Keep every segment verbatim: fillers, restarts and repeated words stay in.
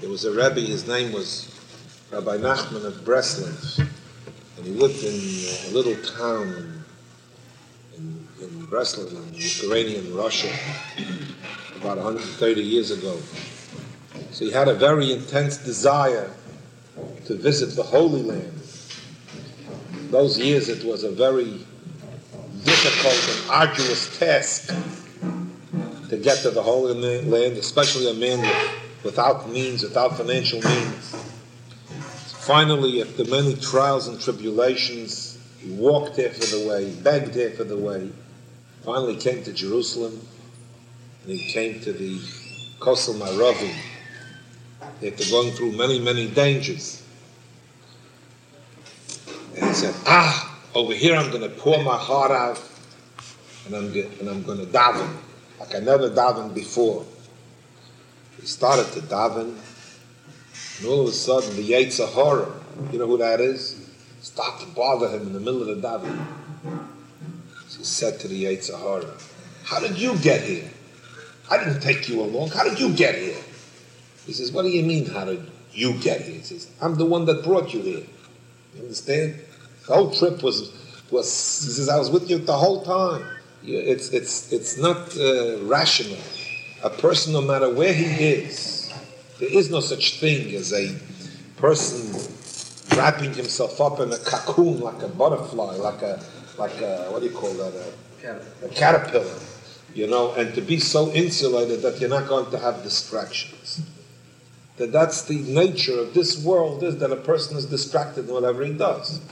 There was a Rebbe, his name was Rabbi Nachman of Breslin, and he lived in a little town in, in Breslin, in Ukrainian Russia, about one hundred thirty years ago. So he had a very intense desire to visit the Holy Land. In those years it was a very difficult and arduous task to get to the Holy Land, especially a man without means, without financial means. Finally, after many trials and tribulations, he walked half of the way, begged half of the way, finally came to Jerusalem, and he came to the Kosel Maaravi, after going through many, many dangers. And he said, ah, over here I'm going to pour my heart out, and I'm, and I'm going to daven, like I never davened before. He started to daven, and all of a sudden, the Yetzer Hara, you know who that is? Start to bother him in the middle of the davening. So he said to the Yetzer Hara, how did you get here? I didn't take you along. How did you get here? He says, what do you mean, how did you get here? He says, I'm the one that brought you here. You understand? The whole trip was, was he says, I was with you the whole time. It's, it's, it's not uh, rational. A person, no matter where he is, there is no such thing as a person wrapping himself up in a cocoon like a butterfly, like a, like a what do you call that, a, a caterpillar, you know, and to be so insulated that you're not going to have distractions. That that's the nature of this world, is that a person is distracted in whatever he does.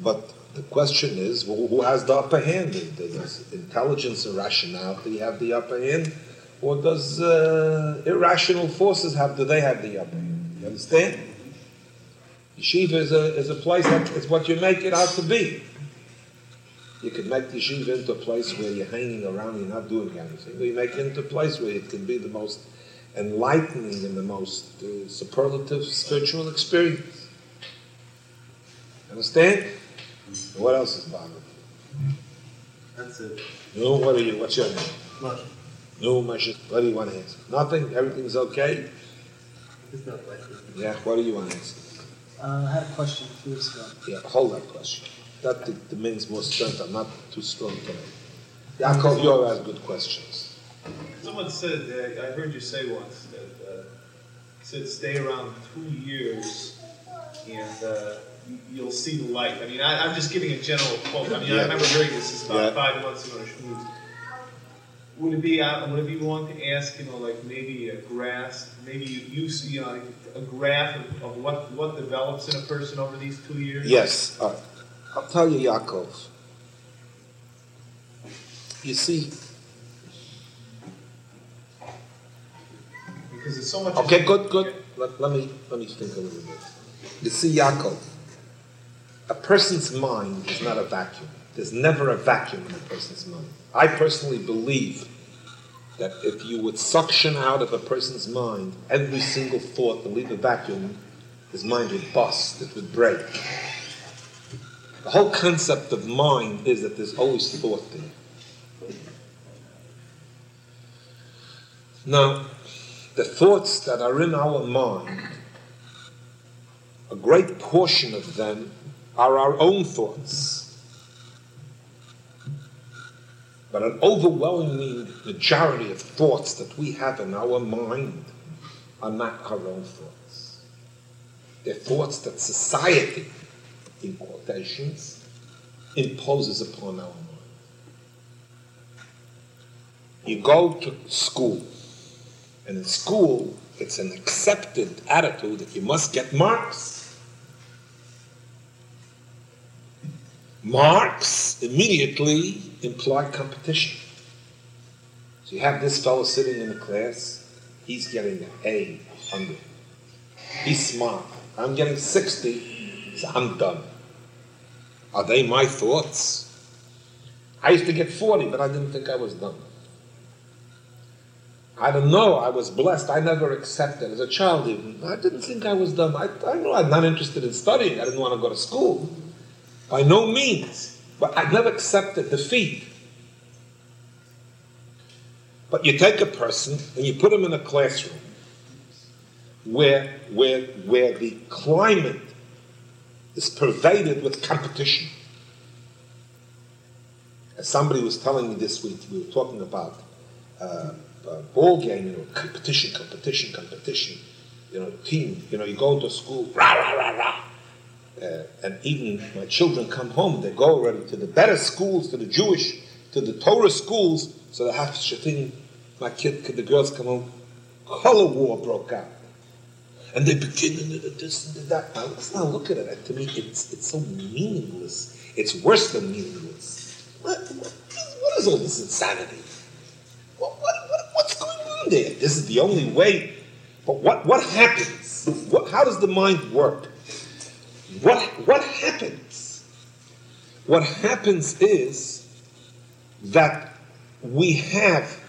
But the question is, well, who has the upper hand? Does intelligence and rationality have the upper hand? Or does uh, irrational forces have, do they have the upper hand? You understand? Yeshiva is a, is a place that is what you make it out to be. You can make the yeshiva into a place where you're hanging around, you're not doing anything. Or you make it into a place where it can be the most enlightening and the most uh, superlative spiritual experience. Understand? And what else is bothering you? That's it. No, what are you? What's your name? Marshall. No, what do you want to answer? Nothing? Everything's okay? There's no question. Yeah, what do you want to answer? Uh, I had a question a few years ago. Yeah, hold that question. That demands more strength. I'm not too strong today. Yaakov, you always have good questions. Someone said, uh, I heard you say once, that uh, said stay around two years and uh, you'll see the light. I mean, I, I'm just giving a general quote. I mean, yeah. I remember hearing this. It's about yeah. five months ago. Would it be uh, would it be wrong to ask, you know, like maybe a grasp, maybe you, you see, you know, a graph of, of what, what develops in a person over these two years? Yes. All right. I'll tell you, Yaakov. You see, because there's so much. Okay, good, good. Okay. Let, let me let me think a little bit. You see, Yaakov, a person's mind is not a vacuum. There's never a vacuum in a person's mind. I personally believe that if you would suction out of a person's mind every single thought and leave a vacuum, his mind would bust, it would break. The whole concept of mind is that there's always thought there. Now, the thoughts that are in our mind, a great portion of them are our own thoughts. But an overwhelming majority of thoughts that we have in our mind are not our own thoughts. They're thoughts that society, in quotations, imposes upon our mind. You go to school, and in school, it's an accepted attitude that you must get marks. Marks immediately imply competition. So you have this fellow sitting in the class, he's getting an A, one hundred. He's smart. I'm getting sixty, so I'm done. Are they my thoughts? I used to get forty, but I didn't think I was done. I don't know, I was blessed. I never accepted. As a child even, I didn't think I was done. I, I know I'm not interested in studying. I didn't want to go to school. By no means. But I never accepted defeat. But you take a person and you put him in a classroom where, where, where the climate is pervaded with competition. As somebody was telling me this week, we were talking about uh, a ball game, you know, competition, competition, competition. You know, team, you know, you go to school, rah, rah, rah, rah. Uh, and even my children come home, they go already to the better schools, to the Jewish, to the Torah schools, so the half shitting, my kid, the girls come home, color war broke out. And they begin to do this and do that. Now, let's not look at it. To me, it's it's so meaningless. It's worse than meaningless. What, what, what is all this insanity? What, what, what, what's going on there? This is the only way. But what, what happens? What, how does the mind work? What, what happens? What happens is that we have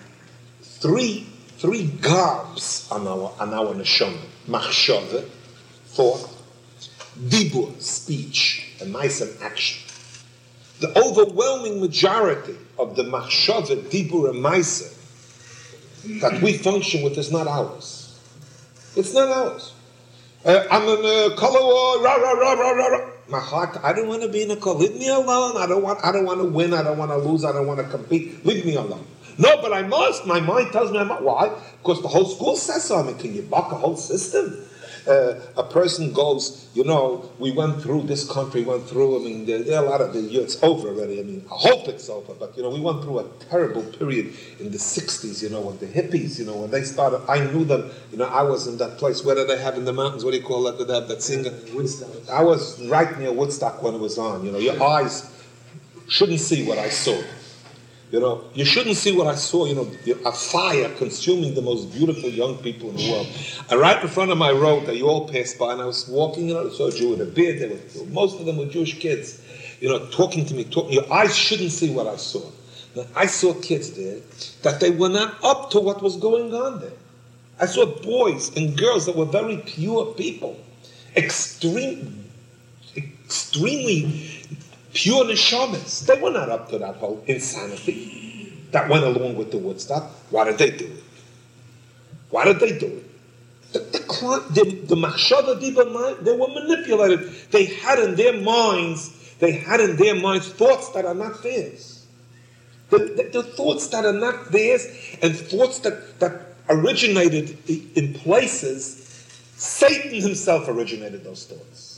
three three garbs on our on our neshama. Machshava, thought, dibur, speech, and nice and action. The overwhelming majority of the machshava, dibur, and maisa that we function with is not ours. It's not ours. Uh, I'm in a kolor, rah rah rah rah rah rah. Machlak, I don't want to be in a kolor. Leave me alone. I don't want. I don't want to win. I don't want to lose. I don't want to compete. Leave me alone. No, but I must. My mind tells me I must. Why? Because the whole school says so. I mean, can you buck a whole system? Uh, a person goes, you know, we went through this country, went through, I mean, there, there are a lot of the years over already. I mean, I hope it's over. But, you know, we went through a terrible period in the sixties, you know, when the hippies, you know, when they started, I knew them. You know, I was in that place. Where did they have in the mountains? What do you call that? Did they have that singer? Woodstock. I was right near Woodstock when it was on. You know, your eyes shouldn't see what I saw. You know, you shouldn't see what I saw, you know, a fire consuming the most beautiful young people in the world. And right in front of my road that you all passed by, and I was walking, you know, I saw a Jew with a beard, they were, most of them were Jewish kids, you know, talking to me, talking, your eyes shouldn't see what I saw. Now, I saw kids there that they were not up to what was going on there. I saw boys and girls that were very pure people, extreme, extremely... pure neshamas. They were not up to that whole insanity that went along with the Woodstock. Why did they do it? Why did they do it? The, the, the, the machshava diba mind, they were manipulated. They had in their minds, they had in their minds thoughts that are not theirs. The, the, the thoughts that are not theirs and thoughts that, that originated in places, Satan himself originated those thoughts.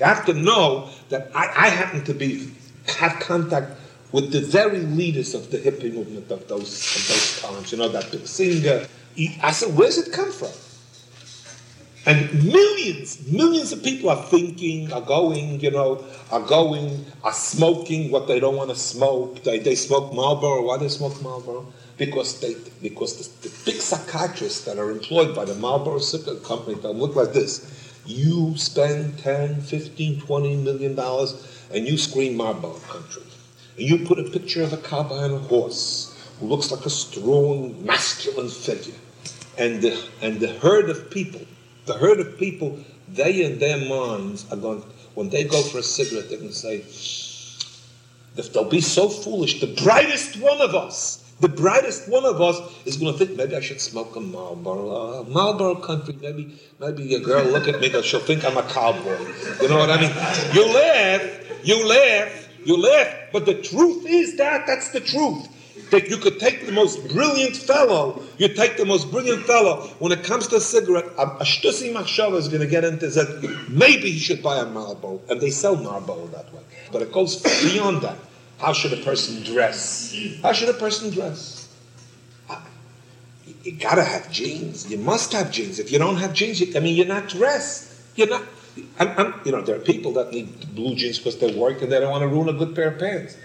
You have to know that I, I happen to be have contact with the very leaders of the hippie movement of those of those times. You know, that big singer. He, I said, where's it come from? And millions, millions of people are thinking, are going, you know, are going, are smoking what they don't want to smoke. They they smoke Marlboro. Why they smoke Marlboro? Because they because the, the big psychiatrists that are employed by the Marlboro cigarette company don't look like this. You spend ten, fifteen, twenty million dollars and you scream Marlboro country. And you put a picture of a cowboy and a horse who looks like a strong, masculine figure. And the, and the herd of people, the herd of people, they in their minds are going, when they go for a cigarette, they're going to say, if they'll be so foolish, the brightest one of us, the brightest one of us is going to think, maybe I should smoke a Marlboro, a Marlboro country. Maybe, maybe a girl look at me because she'll think I'm a cowboy. You know what I mean? You laugh, you laugh, you laugh. But the truth is that that's the truth. That you could take the most brilliant fellow, you take the most brilliant fellow. When it comes to a cigarette, a, a shtusi machshava is going to get into that. Maybe he should buy a Marlboro, and they sell Marlboro that way. But it goes beyond that. How should a person dress? How should a person dress? You, you gotta have jeans. You must have jeans. If you don't have jeans, you, I mean, you're not dressed. You're not. I'm, I'm, you know, there are people that need blue jeans because they work and they don't want to ruin a good pair of pants.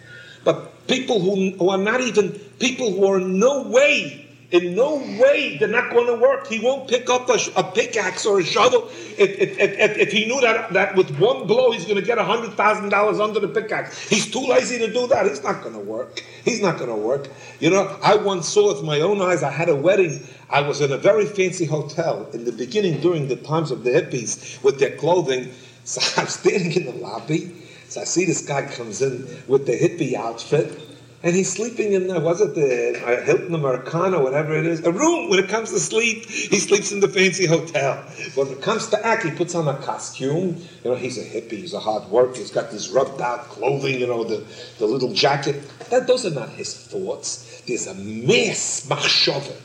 But people who, who are not even people who are in no way, in no way, they're not going to work. He won't pick up a, a pickaxe or a shovel if, if, if, if, if he knew that that with one blow he's going to get a hundred thousand dollars under the pickaxe. He's too lazy to do that. He's not going to work. He's not going to work. You know, I once saw with my own eyes. I had a wedding. I was in a very fancy hotel in the beginning during the times of the hippies with their clothing. So I'm standing in the lobby. So I see this guy comes in with the hippie outfit. and he's sleeping in the, was it the Hilton Americana, whatever it is, a room. When it comes to sleep, he sleeps in the fancy hotel. When it comes to act, he puts on a costume. You know, he's a hippie, he's a hard worker, he's got this rubbed out clothing, you know, the, the little jacket. That, those are not his thoughts. There's a mess, machshava.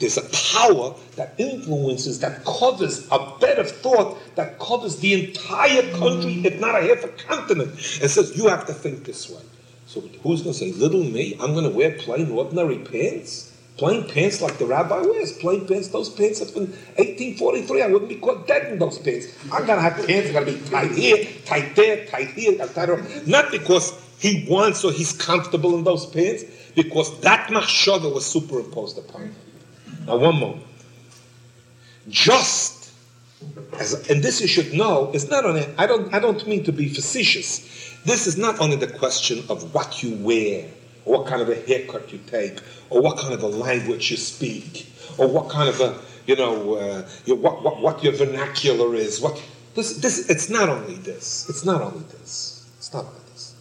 There's a power that influences, that covers a bed of thought, that covers the entire country, if not a half a continent, and says, you have to think this way. So who's going to say, little me, I'm going to wear plain, ordinary pants? Plain pants like the rabbi wears. Plain pants, those pants have been eighteen forty-three. I wouldn't be caught dead in those pants. I'm going to have pants that are going to be tight here, tight there, tight here, tight there. Not because he wants or he's comfortable in those pants, because that machshava was superimposed upon him. Now, one moment. Just as, and this you should know, it's not only, I don't, I don't mean to be facetious. This is not only the question of what you wear, or what kind of a haircut you take, or what kind of a language you speak, or what kind of a, you know, uh, your, what, what, what your vernacular is. What this, this, it's not only this. It's not only this. It's not only this.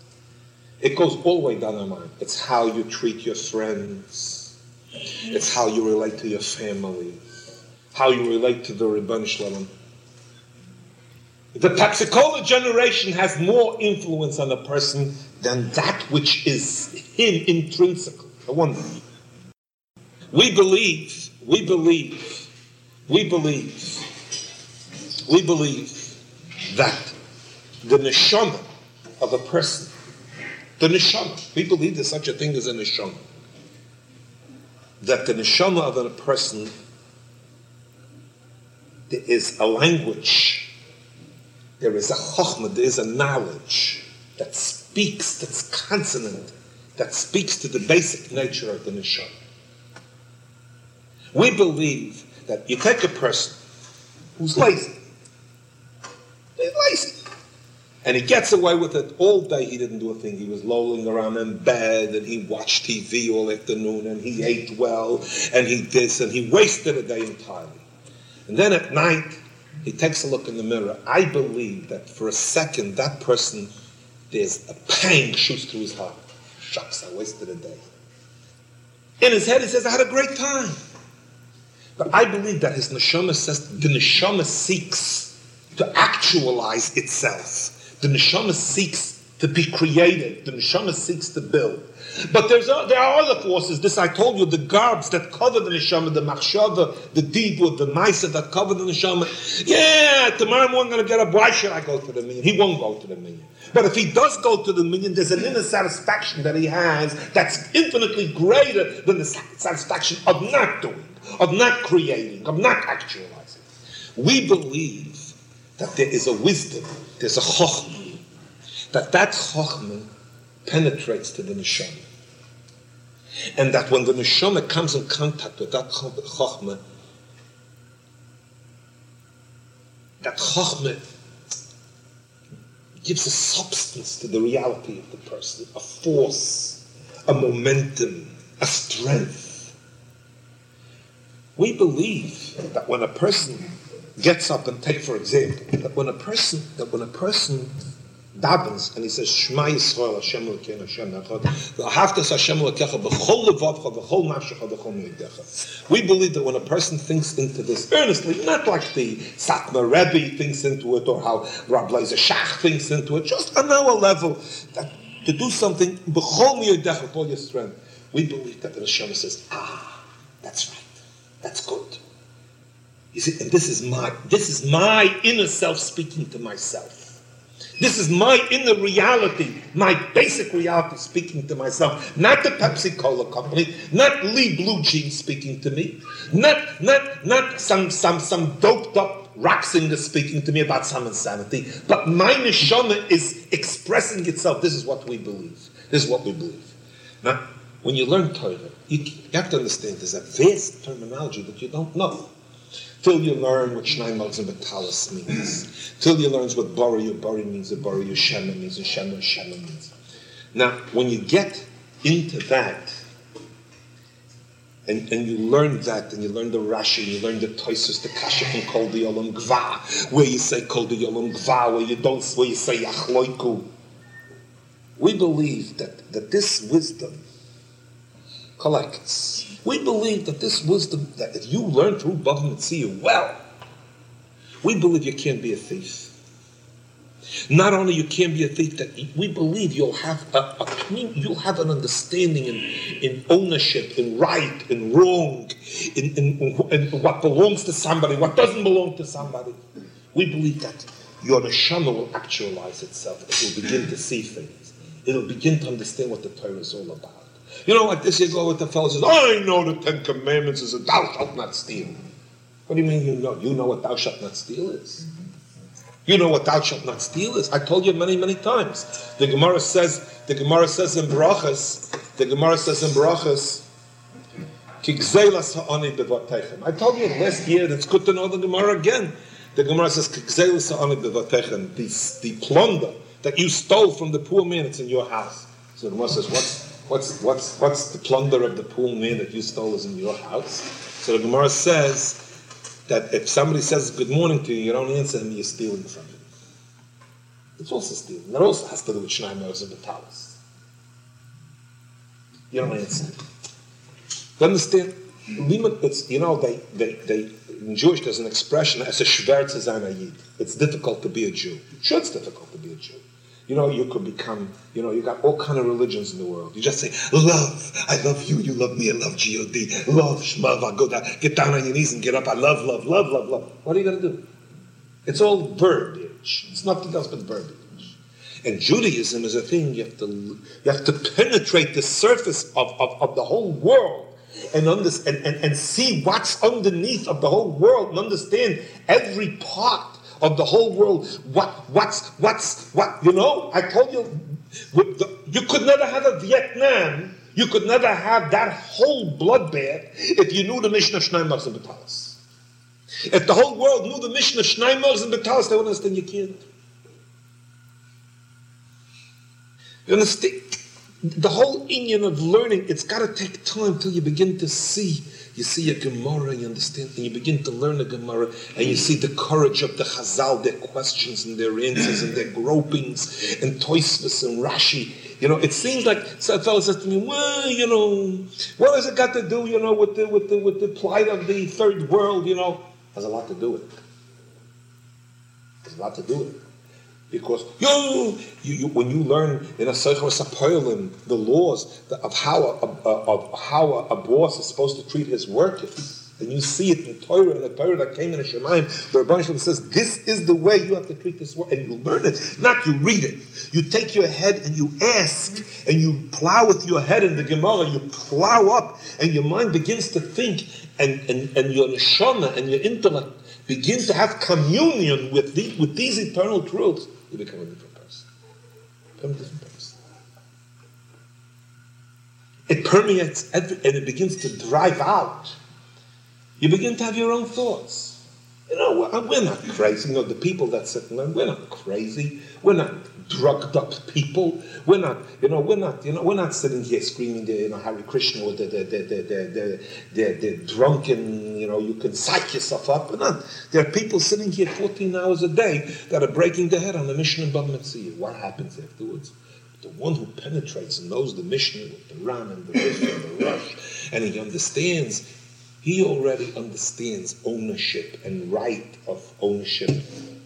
It goes all the way down the line. It's how you treat your friends. It's how you relate to your family, how you relate to the Ribbono Shel Olam. The Pepsi-Cola generation has more influence on a person than that which is him intrinsically. I wonder. We believe, we believe, we believe, we believe that the neshama of a person, the neshama, we believe there's such a thing as a neshama. That the neshama of a person, there is a language, there is a chochmah, there is a knowledge that speaks, that's consonant, that speaks to the basic nature of the neshama. We believe that you take a person who's lazy, he's lazy, and he gets away with it all day. He didn't do a thing. He was lolling around in bed, and he watched T V all afternoon, and he ate well, and he this, and he wasted a day entirely. And then at night, he takes a look in the mirror. I believe that for a second, that person, there's a pang shoots through his heart. Shucks, I wasted a day. In his head, he says, I had a great time. But I believe that his neshama says, the neshama seeks to actualize itself. The neshama seeks to be creative. The neshama seeks to build. But there's a, there are other forces. This I told you, the garbs that cover the neshama, the machshava, the dibur, the maisa that cover the neshama. Yeah, tomorrow morning I'm going to get up. Why should I go to the minyan? He won't go to the minyan. But if he does go to the minyan, there's an inner satisfaction that he has that's infinitely greater than the satisfaction of not doing, of not creating, of not actualizing. We believe that there is a wisdom, there's a chochmah, that that chochmah penetrates to the neshama. And that when the neshama comes in contact with that chochmah, that chochmah gives a substance to the reality of the person, a force, a momentum, a strength. We believe that when a person gets up and take, for example, that when a person, that when a person davens and he says, Shema Yisrael, Hashem Elokeinu, Hashem Echad, v'ahavta Hashem Elokecha b'chol levavcha, v'chol nafshecha, v'chol meidecha. We believe that when a person thinks into this earnestly, not like the Satmar Rebbe thinks into it, or how Rabbi Leizer Shach thinks into it, just on our level, that to do something, b'chol meidecha, with all your strength, we believe that the neshama says, ah, that's right, that's good. You see, and this is my this is my inner self speaking to myself. This is my inner reality, my basic reality speaking to myself. Not the Pepsi-Cola company, not Lee Blue Jeans speaking to me, not not not some some some doped up rock singer speaking to me about some insanity. But my neshama is expressing itself. This is what we believe. This is what we believe. Now, when you learn Torah, you have to understand there's a vast terminology that you don't know. Till you learn what Shnayim Mikra means. Till you learn what Bori Yubori means, and Bori Yeshema means, and Shema Shema means. Now, when you get into that, and, and you learn that, and you learn the Rashi, and you learn the Toysos, the Kasha from Kol D'Yolam Gva, where you say Kol D'Yolam Gva, where you don't, where you say Yachloiku. We believe that, that this wisdom collects. We believe that this wisdom, that if you learn through Bava Metzia well, we believe you can't be a thief. Not only you can't be a thief, that we believe you'll have a, a clean, you'll have an understanding in, in ownership, in right, in wrong, in, in, in what belongs to somebody, what doesn't belong to somebody. We believe that your neshama will actualize itself. It will begin to see things. It will begin to understand what the Torah is all about. You know what, this year go with the fellow says, I know the Ten Commandments is a thou shalt not steal. What do you mean you know? You know what thou shalt not steal is? You know what thou shalt not steal is? I told you many, many times. The Gemara says, the Gemara says in Brachas, the Gemara says in Brachas, I told you last year, it's good to know the Gemara again. The Gemara says, the, the plunder that you stole from the poor man, it's in your house. So the Gemara says, what's, what's, what's, what's the plunder of the poor man that you stole is in your house? So the Gemara says, that if somebody says good morning to you, you don't answer him, you're stealing from him. It's also stealing. That also has to do with Shnayim Mikra v'Echad. You don't answer him. You understand? It's, you know, they, they, they, in Jewish there's an expression, as a shver zu sein a Yid. It's difficult to be a Jew. Sure, it's difficult to be a Jew. You know, you could become, you know, you got all kind of religions in the world. You just say, love, I love you, you love me, I love G O D. Love, shmav, go down, get down on your knees and get up. I love, love, love, love, love. What are you going to do? It's all verbiage. It's nothing else but verbiage. And Judaism is a thing you have to, you have to penetrate the surface of, of, of the whole world and, under, and, and, and see what's underneath of the whole world and understand every part of the whole world, what, what's, what's, what, you know, I told you, with the, you could never have a Vietnam, you could never have that whole bloodbath if you knew the Mishnah of Shnayim Mikra v'Echad. If the whole world knew the Mishnah of Shnayim Mikra v'Echad, they would understand you can't. You understand? The whole union of learning, it's got to take time till you begin to see. You see a Gemara, you understand, and you begin to learn a Gemara, and you see the courage of the Chazal, their questions and their answers and their gropings, and Toysfus and Rashi. You know, it seems like a fellow says to me, well, you know, what has it got to do, you know, with the with the with the plight of the third world, you know? It has a lot to do with it. Has a lot to do with it. Because you, you, you, when you learn in a Seichos HaPolim the laws of how a, of how a boss is supposed to treat his workers, and you see it in Torah, in the Torah that came in the Shemayim, the Ribbono Shel Olam says, "This is the way you have to treat this work," and you learn it. Not you read it. You take your head and you ask, and you plow with your head in the Gemara. You plow up, and your mind begins to think, and and, and your neshama and your intellect begin to have communion with the, with these eternal truths. You become a different person. Become a different person. It permeates every, and it begins to drive out. You begin to have your own thoughts. You know, we're, we're not crazy. You know, the people that sit and learn, we're not crazy. We're not drugged up people. We're not, you know, we're not, you know, we're not sitting here screaming, the, you know, Hare Krishna or the the the the the the, the drunken, you know, you can psych yourself up. We're not. There are people sitting here fourteen hours a day that are breaking their head on the Mishnah and Bava Metzia. What happens afterwards? The one who penetrates and knows the Mishnah with the Ram and the Rish and the Rush, and he understands. He already understands ownership and right of ownership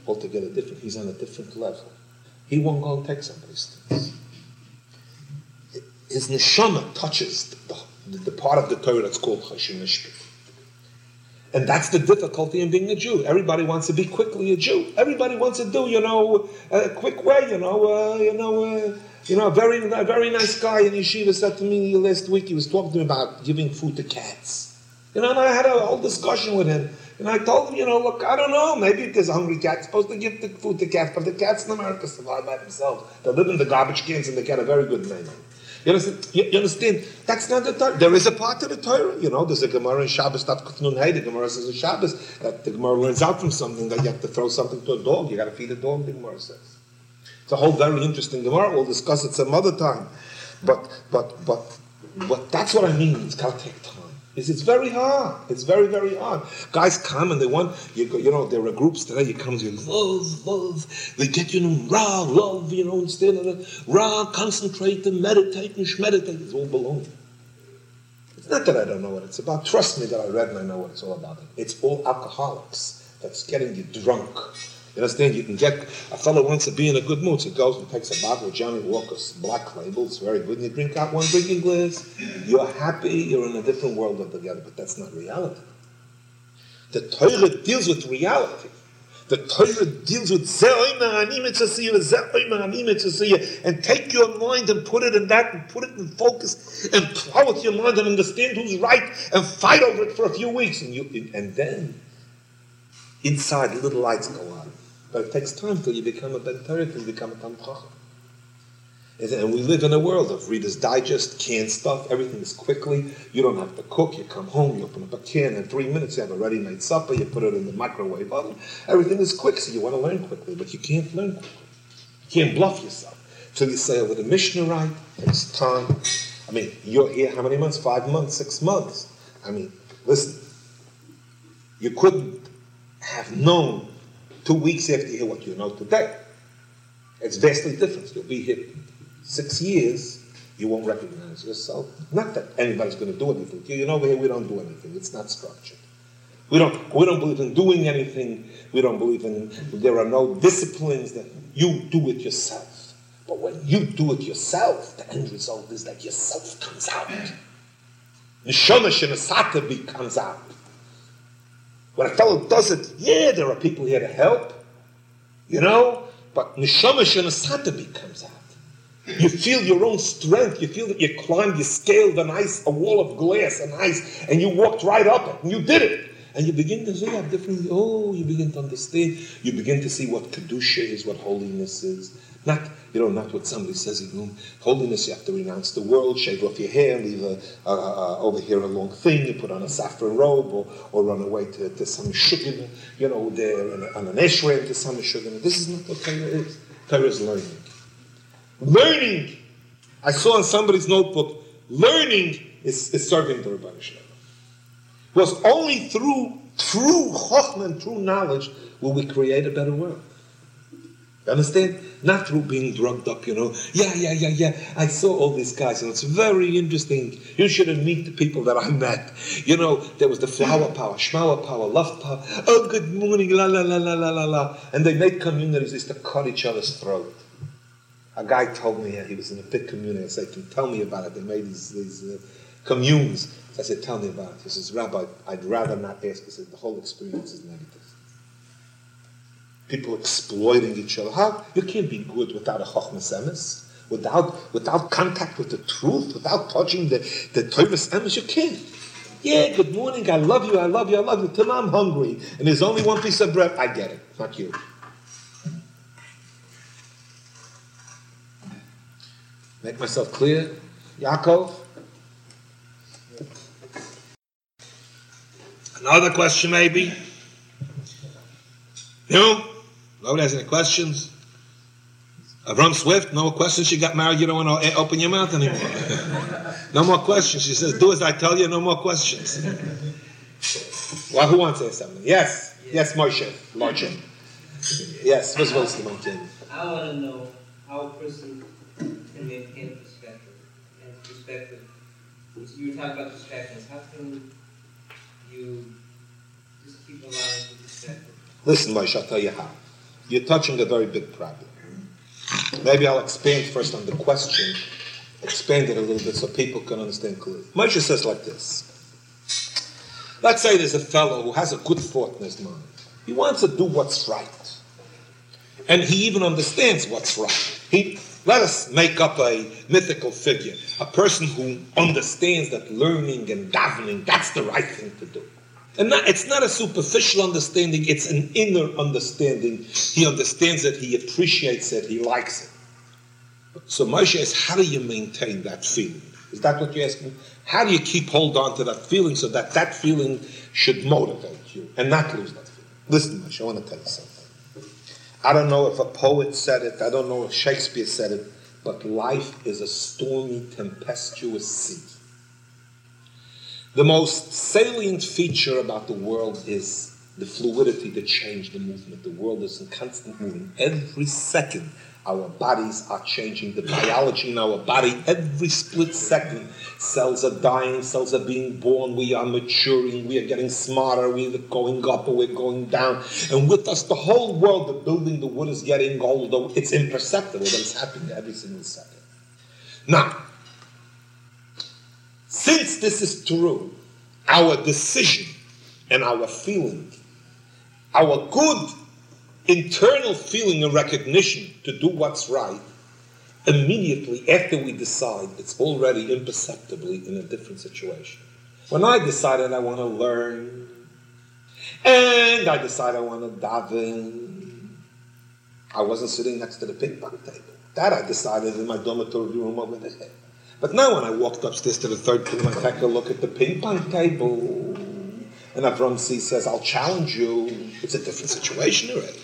altogether different. He's on a different level. He won't go and take somebody's things. His neshama touches the, the, the part of the Torah that's called chochmah. And that's the difficulty in being a Jew. Everybody wants to be quickly a Jew. Everybody wants to do, you know, a quick way, you know, uh, you know, uh, you know. A very, a very nice guy in Yeshiva said to me last week, he was talking to me about giving food to cats. You know, and I had a whole discussion with him. And I told him, you know, look, I don't know, maybe there's a hungry cat supposed to give the food to cats, but the cats in America survive by themselves. They live in the garbage cans and they get a very good name. You understand? You understand? That's not the Torah. There is a part of the Torah. You know, there's a Gemara in Shabbos, the Gemara says in Shabbos, that the Gemara learns out from something that you have to throw something to a dog. You got to feed a dog, the Gemara says. It's a whole very interesting Gemara. We'll discuss it some other time. But, but, but, but that's what I mean. It's got to take time. Is it's very hard. It's very, very hard. Guys come and they want, you, you know, there are groups today, you come to you, love, love. They get, you know, raw, love, you know, instead of raw, concentrate and meditate and shmeditate. It's all baloney. It's not that I don't know what it's about. Trust me that I read and I know what it's all about. It's all alcoholics that's getting you drunk. You understand? You can get, a fellow wants to be in a good mood, so he goes and takes a bottle of Johnny Walker's black label, it's very good, and you drink out one drinking glass, you're happy, you're in a different world altogether, but that's not reality. The Torah deals with reality. The Torah deals with and take your mind and put it in that and put it in focus and plow with your mind and understand who's right and fight over it for a few weeks. And, you, and then inside little lights go on. But it takes time till you become a Ben Torah, till you become a Tam Chacham. And we live in a world of Reader's Digest, canned stuff, everything is quickly, you don't have to cook, you come home, you open up a can, in three minutes you have a ready-made supper, you put it in the microwave oven, everything is quick, so you want to learn quickly, but you can't learn quickly. You can't bluff yourself. So you say over the Mishnah right, it's time. I mean, you're here how many months? Five months, six months. I mean, listen, you couldn't have known two weeks after you hear what you know today. It's vastly different. You'll be here six years, you won't recognize yourself. Not that anybody's going to do anything. You know, over here we don't do anything. It's not structured. We don't, we don't believe in doing anything. We don't believe in, there are no disciplines that you do it yourself. But when you do it yourself, the end result is that yourself comes out. Neshama shenasatavi comes out. When a fellow does it, yeah, there are people here to help, you know, but neshama shenasatavi comes out. You feel your own strength. You feel that you climbed, you scaled an ice, a wall of glass and ice, and you walked right up it, and you did it. And you begin to see how different, oh, you begin to understand. You begin to see what Kedusha is, what holiness is. Not, you know, not what somebody says in room. Holiness, you have to renounce the world, shave off your hair, leave a, a, a, over here a long thing, you put on a saffron robe, or, or run away to, to some sugar, you know, there on, on an ashram to some sugar. This is not what Torah is. Torah is learning. Learning, I saw in somebody's notebook, learning is, is serving the Ribbono Shel Olam. Because only through true chochmah and true knowledge will we create a better world. You understand? Not through being drugged up, you know. Yeah, yeah, yeah, yeah. I saw all these guys, and it's very interesting. You should have met the people that I met. You know, there was the flower power, shmower power, love power. Oh, good morning, la, la, la, la, la, la, la. And they made communities used to cut each other's throat. A guy told me, yeah, he was in a big community. I said to him, tell me about it. They made these, these uh, communes. So I said, tell me about it. He says, Rabbi, I'd rather not ask. He said, the whole experience is negative. People exploiting each other. How? You can't be good without a chochmas emes, without, without contact with the truth, without touching the, the Toyfus emes. You can't. Yeah, good morning. I love you. I love you. I love you. Till I'm hungry. And there's only one piece of bread. I get it. Not you. Make myself clear, Yaakov. Another question, maybe. No, nobody has any questions. Avram Swift, no more questions. She got married. You don't want to open your mouth anymore. No more questions. She says, "Do as I tell you." No more questions. Well, who wants to say something? Yes, yes, Moshe, Moshe. Yes, what's what's the mountain? I want to know how a person can maintain perspective. And perspective, you were talking about distractions. How can you just keep alive with perspective? Listen, Moshe, I'll tell you how. You're touching a very big problem. Maybe I'll expand first on the question, expand it a little bit so people can understand clearly. Moshe says like this. Let's say there's a fellow who has a good thought in his mind. He wants to do what's right. And he even understands what's right. He... Let us make up a mythical figure, a person who understands that learning and davening, that's the right thing to do. And not, it's not a superficial understanding, it's an inner understanding. He understands it, he appreciates it, he likes it. So Moshe asks, how do you maintain that feeling? Is that what you're asking? How do you keep hold on to that feeling so that that feeling should motivate you and not lose that feeling? Listen, Moshe, I want to tell you something. I don't know if a poet said it, I don't know if Shakespeare said it, but life is a stormy, tempestuous sea. The most salient feature about the world is the fluidity, the change, the movement. The world is in constant movement. Every second, our bodies are changing. The biology in our body, every split second, cells are dying, cells are being born, we are maturing, we are getting smarter, we're going up or we're going down. And with us, the whole world, the building, the wood is getting older. It's imperceptible, but it's happening every single second. Now, since this is true, our decision and our feeling, our good internal feeling and recognition to do what's right, immediately after we decide, it's already imperceptibly in a different situation. When I decided I want to learn, and I decided I want to daven, I wasn't sitting next to the ping pong table. That I decided in my dormitory room over there. But now when I walked upstairs to the third floor, I had to look at the ping pong table. And Avram C says, I'll challenge you. It's a different situation already.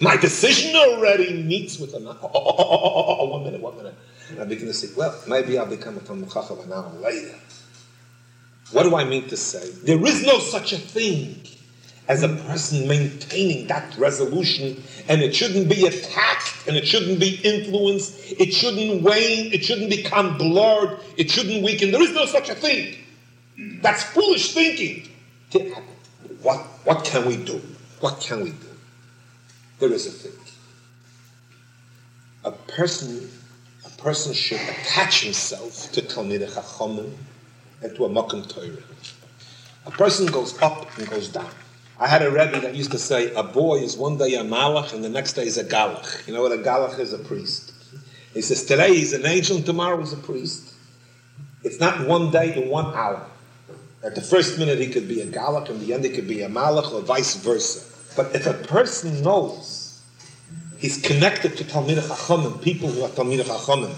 My decision already meets with an... Oh, oh, oh, oh, oh, oh, one minute, one minute. And I begin to say, well, maybe I'll become a Talmid Chacham an hour later. What do I mean to say? There is no such a thing as a person maintaining that resolution, and it shouldn't be attacked, and it shouldn't be influenced, it shouldn't wane, it shouldn't become blurred, it shouldn't weaken. There is no such a thing. That's foolish thinking. What, what can we do? What can we do? There is a thing. A person, a person should attach himself to Talmid Chachamim and to a Makom Torah. A person goes up and goes down. I had a Rebbe that used to say, a boy is one day a Malach and the next day is a Galach. You know what a Galach is? A priest. He says, today he's an angel and tomorrow he's a priest. It's not one day in one hour. At the first minute he could be a Galach, and at the end he could be a Malach, or vice versa. But if a person knows he's connected to Talmid Chachamim, people who are Talmid Chachamim,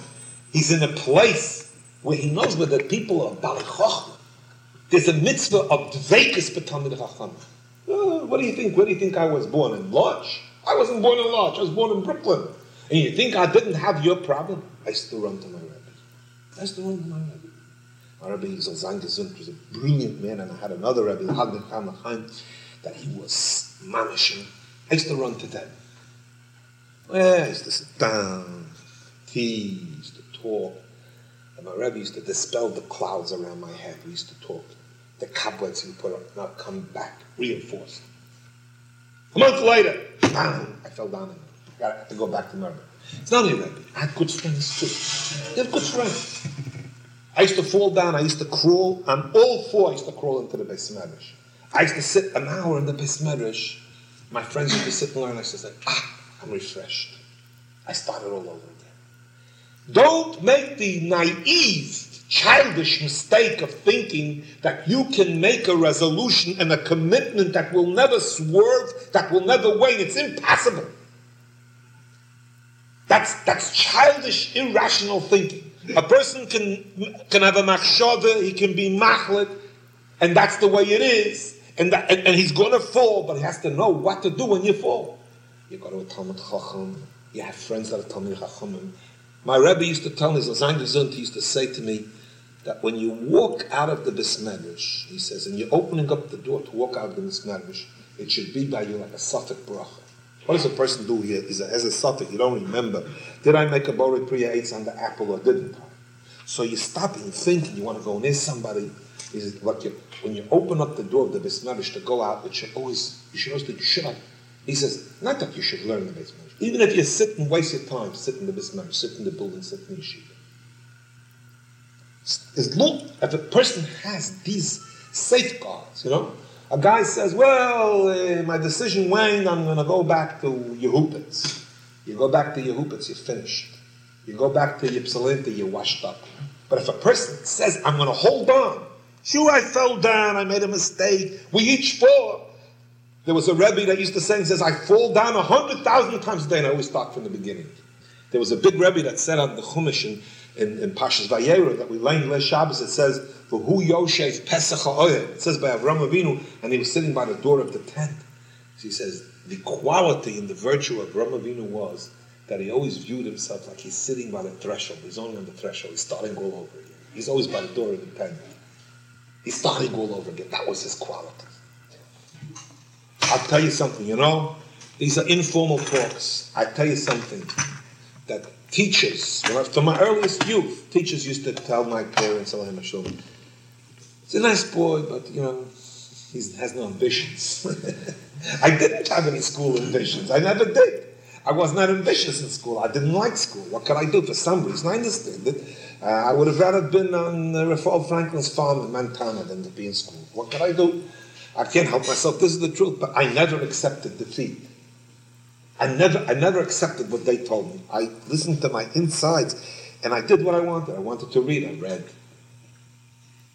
he's in a place where he knows where the people are Bali Chochmah. There's a mitzvah of Dveikus b'Talmid Chachamim. Uh, what do you think? Where do you think I was born? In Lodge? I wasn't born in Lodge. I was born in Brooklyn. And you think I didn't have your problem? I still run to my Rebbe. I still run to my Rebbe. My Rebbe Yizel Zayn Gesund was a brilliant man, and I had another Rebbe, Hagner Kamachim, that he was manishing. I used to run to them. I used to sit down, tea, used to talk. And my Rebbe used to dispel the clouds around my head. We used to talk. The cobwebs he put up now come back, reinforced. A month later, bam, I fell down. I had to go back to Marlboro. It's not only Rebbe. I had good friends too. They had good friends. I used to fall down. I used to crawl. On all four, I used to crawl into the Beis Medrash. I used to sit an hour in the Beis Medrash. My friends used to sit and learn. I used to say, ah, I'm refreshed. I started all over again. Don't make the naive, childish mistake of thinking that you can make a resolution and a commitment that will never swerve, that will never wane. It's impossible. That's that's childish, irrational thinking. A person can can have a machshava, he can be machlet, and that's the way it is, and that, and, and he's going to fall, but he has to know what to do when you fall. You go to a Talmid Chacham, you have friends that are Talmid Chachamim. My Rebbe used to tell me, Zayn Gesund, he used to say to me, that when you walk out of the Beis Medrash, he says, and you're opening up the door to walk out of the Beis Medrash, it should be by you like a suffic bracha. What does a person do here? Is as a suffic, you don't remember. Did I make a borei priya eitz on the apple or didn't I? So you stop and you think, and you want to go near somebody. Is it like you, when you open up the door of the Beis Medrash to go out, it should always, you should always think, should I? He says, not that you should learn the Beis Medrash. Even if you sit and waste your time, sit in the Beis Medrash, sit in the building, sit in the yeshiva. As long as a person has these safeguards, you know, a guy says, well, uh, my decision waned, I'm going to go back to Yehupitz. You go back to Yehupitz, you're finished. You go back to Yipsalinta, you're washed up. But if a person says, I'm going to hold on, sure, I fell down, I made a mistake, we each fall. There was a Rebbe that used to say, he says, I fall down a hundred thousand times a day, and I always start from the beginning. There was a big Rebbe that said on the Chumash in, in, in Parshas Vayera that we learned last Shabbos, it says, V'hu Yoshev Pesach HaOyer. It says by Avraham Avinu, and he was sitting by the door of the tent. So he says, the quality and the virtue of Avraham Avinu was that he always viewed himself like he's sitting by the threshold. He's only on the threshold. He's starting all over again. He's always by the door of the tent. He's starting all over again. That was his quality. I'll tell you something, you know, these are informal talks. I tell you something, that teachers, from my earliest youth, teachers used to tell my parents, "Oh, he's a nice boy, but, you know, he has no ambitions." I didn't have any school ambitions. I never did. I was not ambitious in school. I didn't like school. What could I do? For some reason, I understand it. Uh, I would have rather been on uh, Raphael Franklin's farm in Montana than to be in school. What could I do? I can't help myself. This is the truth. But I never accepted defeat. I never, I never accepted what they told me. I listened to my insides, and I did what I wanted. I wanted to read. I read.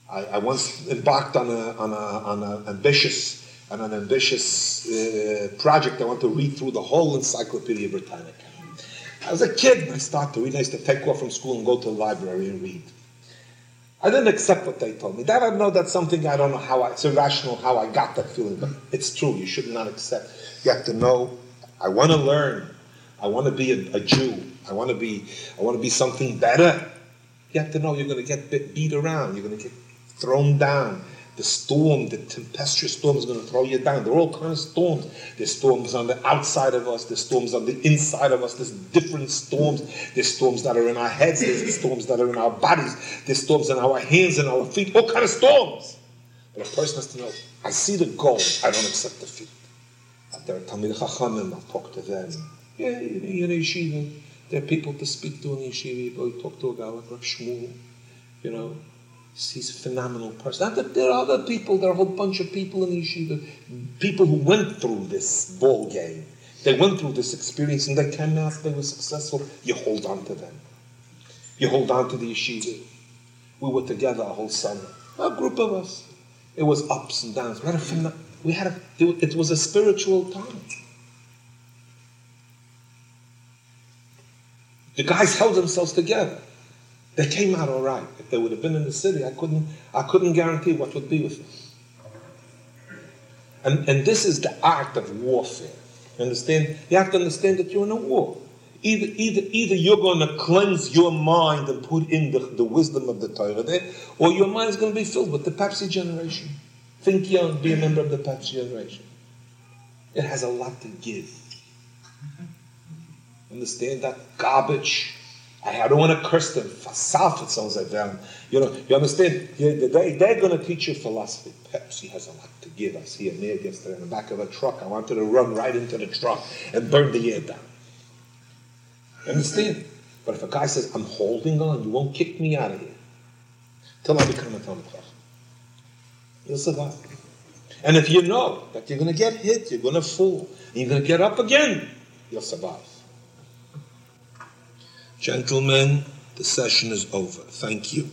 I, I once embarked on a on a on an ambitious on an ambitious uh, project. I wanted to read through the whole Encyclopedia Britannica. I was a kid, and I started to read. I used to take off from school and go to the library and read. I didn't accept what they told me. That I know that's something I don't know how I, it's irrational how I got that feeling, but it's true. You should not accept. You have to know. I want to learn. I want to be a, a Jew. I want to be. I want to be something better. You have to know you're going to get bit, beat around. You're going to get thrown down. The storm, the tempestuous storm is going to throw you down. There are all kinds of storms. There's storms on the outside of us. There's storms on the inside of us. There's different storms. There's storms that are in our heads. There's storms that are in our bodies. There's storms in our hands and our feet. All kinds of storms. But a person has to know, I see the goal. I don't accept defeat. There are talmid chachamim. I'll talk to them. Yeah, you're in a yeshiva. There are people to speak to in a yeshiva. But you talk to a guy like Rav Shmuel. You know, he's a phenomenal person. There are other people, there are a whole bunch of people in yeshiva, people who went through this ball game. They went through this experience and they came out, they were successful. You hold on to them. You hold on to the yeshiva. We were together a whole summer. A group of us. It was ups and downs. We had a, we had a, it was a spiritual time. The guys held themselves together. They came out all right. If they would have been in the city, I couldn't, I couldn't guarantee what would be with them. And, and this is the art of warfare. You understand? You have to understand that you're in a war. Either, either, either you're going to cleanse your mind and put in the, the wisdom of the Torah there, or your mind is going to be filled with the Pepsi generation. Think young, be a member of the Pepsi generation. It has a lot to give. Understand that garbage? I don't want to curse them. You know, you understand? They, they're going to teach you philosophy. Pepsi has a lot to give. I see a mayor yesterday in the back of a truck. I wanted to run right into the truck and burn the air down. You understand? But if a guy says, I'm holding on, you won't kick me out of here till I become a talmid chacham, you'll survive. And if you know that you're going to get hit, you're going to fall, and you're going to get up again, you'll survive. Gentlemen, the session is over. Thank you.